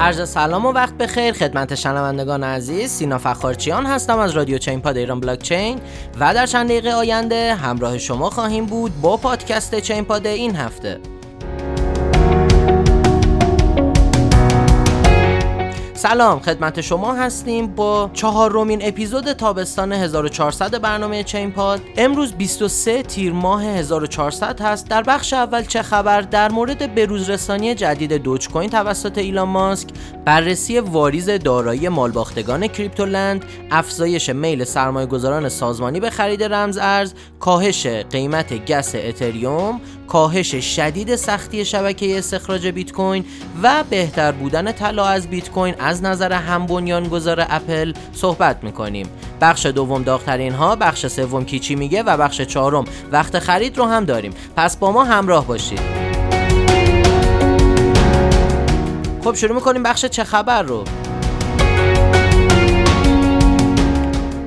عرض سلام و وقت بخیر خدمت شنوندگان عزیز. سینا فخارچیان هستم از رادیو چینپاد ایران بلاکچین و در چند دقیقه آینده همراه شما خواهیم بود با پادکست چینپاد این هفته. سلام خدمت شما هستیم با چهارمین اپیزود تابستان 1400 برنامه چینپاد. امروز 23 تیر ماه 1400 هست. در بخش اول چه خبر در مورد بروزرسانی جدید دوج کوین توسط ایلان ماسک، بررسی واریز دارایی مالباختگان کریپتولند، افزایش میل سرمایه‌گذاران سازمانی به خرید رمز ارز، کاهش قیمت گس اتریوم، کاهش شدید سختی شبکه استخراج بیت کوین و بهتر بودن طلا از بیت کوین از نظر هم بنیانگذار اپل صحبت میکنیم. بخش دوم داغ‌ترین ها، بخش سوم کیچی میگه و بخش چهارم وقت خرید رو هم داریم. پس با ما همراه باشید. خب شروع میکنیم بخش چه خبر رو.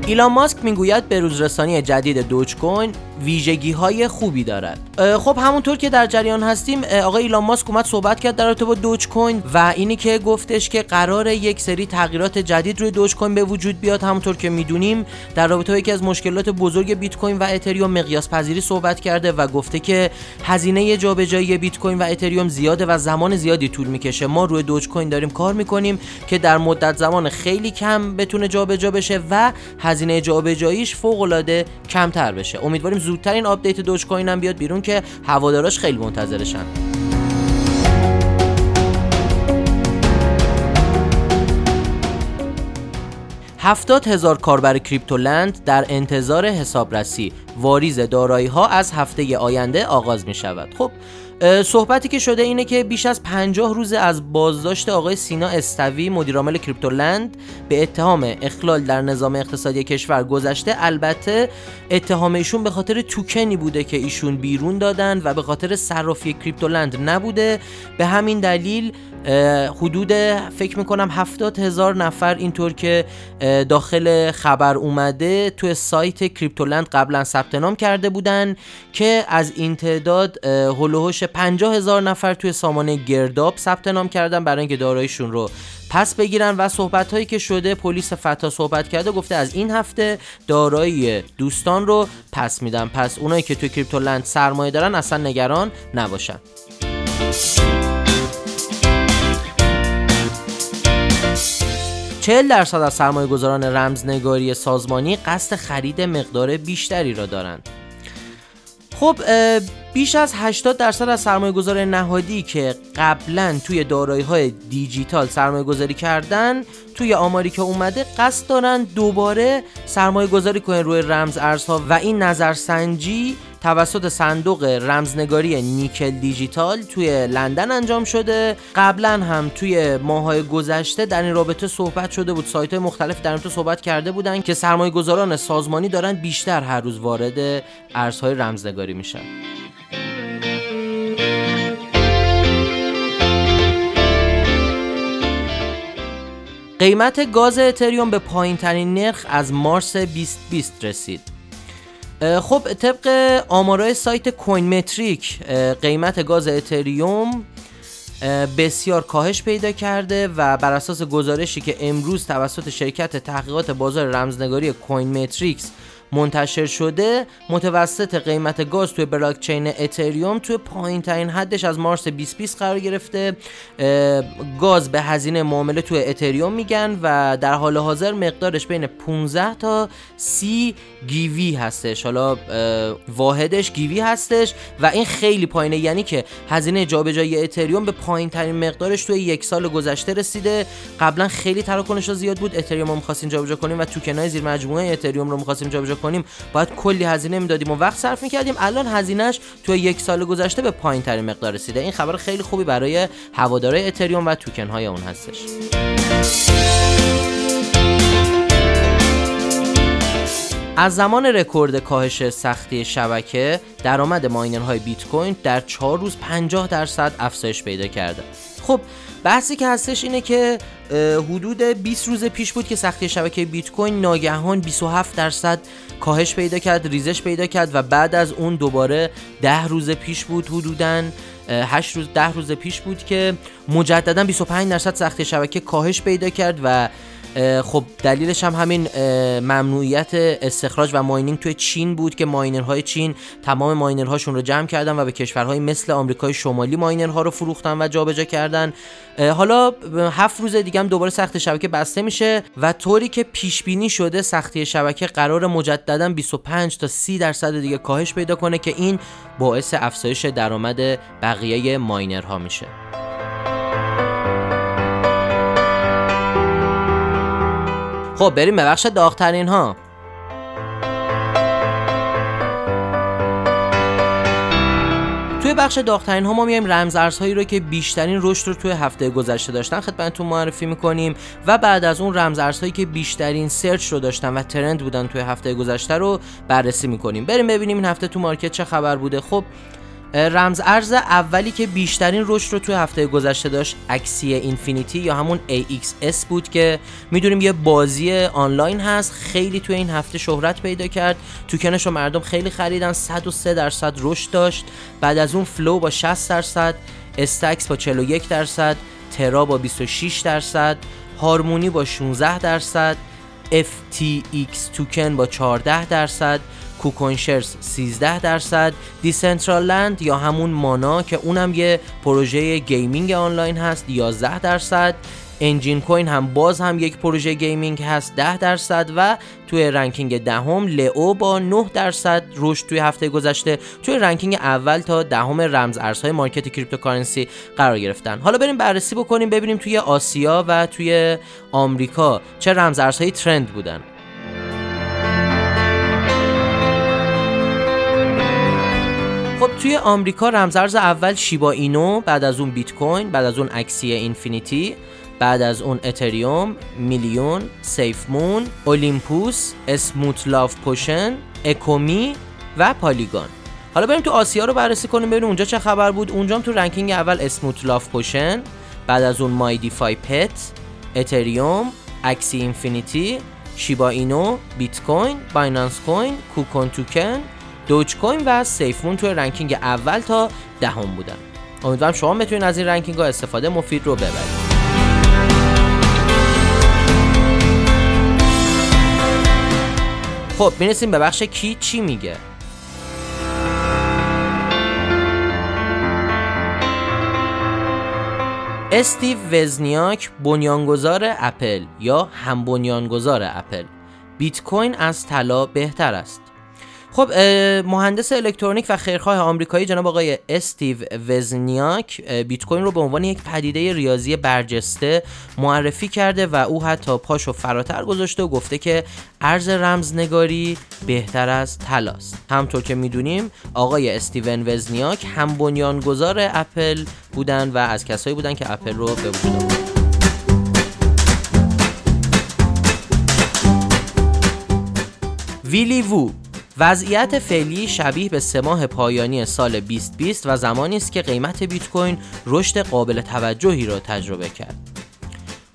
ایلان ماسک میگوید بروزرسانی جدید دوج کوین ویژگی های خوبی دارد. خب همونطور که در جریان هستیم آقای ایلان ماسک اومد صحبت کرد در رابطه با دوج کوین و اینی که گفتش که قراره یک سری تغییرات جدید روی دوج کوین به وجود بیاد. همونطور که میدونیم در رابطه با یکی از مشکلات بزرگ بیت کوین و اتریوم مقیاس پذیری صحبت کرده و گفته که هزینه جابجایی بیت کوین و اتریوم زیاده و زمان زیادی طول میکشه. ما روی دوج کوین داریم کار میکنیم که در مدت زمان خیلی کم بتونه جابجا بشه و هزینه جابجاییش فوق العاده کمتر بشه. امیدواریم زودتر این آپدیت دوج کوین هم بیاد بیرون که هواداراش خیلی منتظرشن. هفتاد هزار کاربر کریپتولند در انتظار حسابرسی، واریز دارایی ها از هفته آینده آغاز می شود. خب صحبتی که شده اینه که بیش از 50 روز از بازداشت آقای سینا استوی مدیرعامل کریپتولند به اتهام اخلال در نظام اقتصادی کشور گذشته. البته اتهام ایشون به خاطر توکنی بوده که ایشون بیرون دادن و به خاطر صرافی کریپتولند نبوده. به همین دلیل حدود فکر میکنم 70,000 نفر اینطور که داخل خبر اومده توی سایت کریپتولند قبلا ثبت نام کرده بودن که از این تعداد هلوهوش 50,000 نفر توی سامانه گرداب ثبت نام کردن برای اینکه داراییشون رو پس بگیرن. و صحبت هایی که شده پلیس فتا صحبت کرده گفته از این هفته دارایی دوستان رو پس میدن. پس اونایی که توی کریپتولند سرمایه دارن اصلا نگران نباشن. چهل 40% از سرمایه گذاران رمزنگاری سازمانی قصد خرید مقدار بیشتری را دارند. خب بیش از 80% از سرمایه‌گذاران نهادی که قبلاً توی دارایی‌های دیجیتال سرمایه‌گذاری کردن توی آماری که اومده قصد دارن دوباره سرمایه‌گذاری کنن روی رمز ارزها و این نظرسنجی توسط صندوق رمزنگاری نیکل دیجیتال توی لندن انجام شده. قبلا هم توی ماه‌های گذشته در این رابطه صحبت شده بود. سایت‌های مختلف در این رابطه صحبت کرده بودن که سرمایه‌گذاران سازمانی دارن بیشتر هر روز وارد ارزهای رمزنگاری میشن. قیمت گاز اتریوم به پایین‌ترین نرخ از مارس 2020 رسید. خب طبق آمارای سایت کوینمتریک قیمت گاز اتریوم بسیار کاهش پیدا کرده و بر اساس گزارشی که امروز توسط شرکت تحقیقات بازار رمزنگاری کوینمتریکس منتشر شده، متوسط قیمت گاز توی بلاکچین اتریوم توی پایین‌ترین حدش از مارس 2020 قرار گرفته. گاز به هزینه معامله توی اتریوم میگن و در حال حاضر مقدارش بین 15 تا 30 گیوی هستش. حالا واحدش گیوی هستش و این خیلی پایینه، یعنی که هزینه جابجایی اتریوم به پایین‌ترین مقدارش توی یک سال گذشته رسیده. قبلا خیلی تراکنش زیاد بود، اتریوم رو می‌خواستیم جابجا کنیم و توکن‌های زیر مجموعه اتریوم رو می‌خواستیم جابجا کنیم، باید کلی هزینه میدادیم و وقت صرف میکردیم. الان هزینهش توی یک سال گذشته به پایین ترین مقدار رسیده. این خبر خیلی خوبی برای هوادارهای اتریوم و توکن های اون هستش. از زمان رکورد کاهش سختی شبکه، درآمد ماینرهای بیت کوین در 4 روز 50% افزایش پیدا کرده. خب بحثی که هستش اینه که حدود 20 روز پیش بود که سختی شبکه بیت کوین ناگهان 27% کاهش پیدا کرد، ریزش پیدا کرد و بعد از اون دوباره 10 روز پیش بود حدوداً 10 روز پیش بود که مجددا 25% سختی شبکه کاهش پیدا کرد و خب دلیلش هم همین ممنوعیت استخراج و ماینینگ توی چین بود که ماینرهای چین تمام ماینرهاشون رو جمع کردن و به کشورهای مثل آمریکای شمالی ماینرها رو فروختن و جابجا کردن. حالا 7 روز دیگه هم دوباره سخت شبکه بسته میشه و طوری که پیش بینی شده سختی شبکه قرار مجددا 25-30% دیگه کاهش پیدا کنه که این باعث افزایش درآمد بقیه ماینرها میشه. خب بریم به بخش داغ‌ترین ها. توی بخش داغ‌ترین ها ما میایم رمزارزهایی رو که بیشترین رشد رو توی هفته گذشته داشتن خدمتتون معرفی میکنیم و بعد از اون رمزارزهایی که بیشترین سرچ رو داشتن و ترند بودن توی هفته گذشته رو بررسی میکنیم. بریم ببینیم این هفته تو مارکت چه خبر بوده. خب رمز ارز اولی که بیشترین رشد رو توی هفته گذشته داشت اکسی اینفینیتی یا همون AXS بود که میدونیم یه بازی آنلاین هست، خیلی توی این هفته شهرت پیدا کرد، توکنش رو مردم خیلی خریدن، 103% رشد داشت. بعد از اون فلو با 60%، استکس با 41%، ترا با 26%، هارمونی با 16%، FTX توکن با 14%، کوکونشرز 13%، دیسنترالند یا همون مانا که اونم یه پروژه گیمینگ آنلاین هست 11%، انجین کوین هم باز هم یک پروژه گیمینگ هست 10% و توی رنکینگ دهم لیو با 9% رشد توی هفته گذشته توی رنکینگ اول تا دهم رمز ارزهای مارکت کریپتوکارنسی قرار گرفتن. حالا بریم بررسی بکنیم ببینیم توی آسیا و توی آمریکا چه رمز ارزهایی ترند بودن. خب توی آمریکا رمزارز اول شیبا اینو، بعد از اون بیتکوین، بعد از اون اکسی اینفینیتی، بعد از اون اتریوم، میلیون، سیفمون، اولیمپوس، اسموت لاف پوشن، اکومی و پالیگان. حالا بریم تو آسیا رو بررسی کنیم ببینیم اونجا چه خبر بود. اونجا هم تو رنکینگ اول اسموت لاف پوشن، بعد از اون مایدیفای پت، اتریوم، اکسی اینفینیتی، شیبا اینو، بیتکوین، بایننس کوین، کوکن توکن، دوج کوین و سیفمون توی رنکینگ اول تا دهم بودن. امیدوارم شما بتونید از این رنکینگ ها استفاده مفید رو ببرید. خب میرسیم به بخش کی چی میگه. استیو وزنیاک بنیانگذار اپل یا هم بنیانگذار اپل، بیتکوین از طلا بهتر است. خب مهندس الکترونیک و خیرخواه آمریکایی جناب آقای استیو وزنیاک بیت کوین رو به عنوان یک پدیده ریاضی برجسته معرفی کرده و او حتی پاشو فراتر گذاشته و گفته که ارز رمزنگاری بهتر از طلاست. همطور که میدونیم آقای استیون وزنیاک هم بنیانگذار اپل بودن و از کسایی بودن که اپل رو به وجود آوردن. ویلی وو: وضعیت فعلی شبیه به 3 ماه پایانی سال 2020 و زمانی است که قیمت بیت کوین رشد قابل توجهی را تجربه کرد.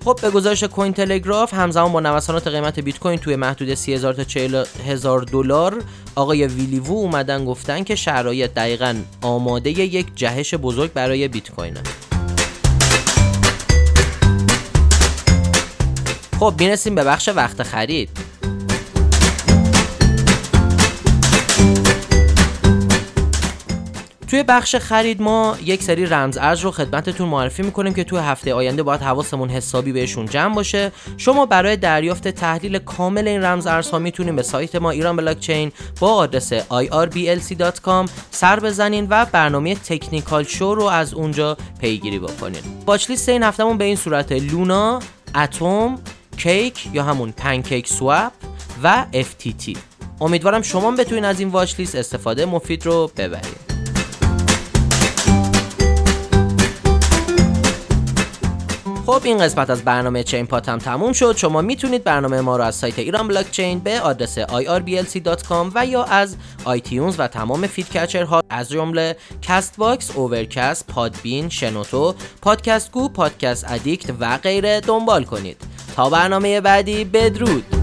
خب به گزارش کوین تلگراف همزمان با نوسانات قیمت بیت کوین توی محدود 30,000 تا 40,000 دلار، آقای ویلی وو اومدن گفتن که شرایط دقیقاً آماده یک جهش بزرگ برای بیت کوین است. خب می‌رسیم به بخش وقت خرید. توی بخش خرید ما یک سری رمز ارز رو خدمتتون معرفی میکنیم که توی هفته آینده باید حواسمون حسابی بهشون جمع باشه. شما برای دریافت تحلیل کامل این رمز ارزها میتونید به سایت ما ایران بلاکچین با آدرس IRBLC.com سر بزنین و برنامه تکنیکال شو رو از اونجا پیگیری بکنین. واچ لیست این هفتهمون به این صورت: لونا، اتم، کیک یا همون پنکیک سواب و FTT. امیدوارم شما بتونین از این واچ لیست استفاده مفید رو ببرید. خب این قسمت از برنامه چین پاد هم تموم شد. شما میتونید برنامه ما رو از سایت ایران بلاکچین به آدرس IRBLC.com و یا از آیتیونز و تمام فیدکچرها از جمله کست باکس، اورکست، پادبین، شنوتو، پادکست گو، پادکست ادیکت و غیره دنبال کنید. تا برنامه بعدی، بدرود.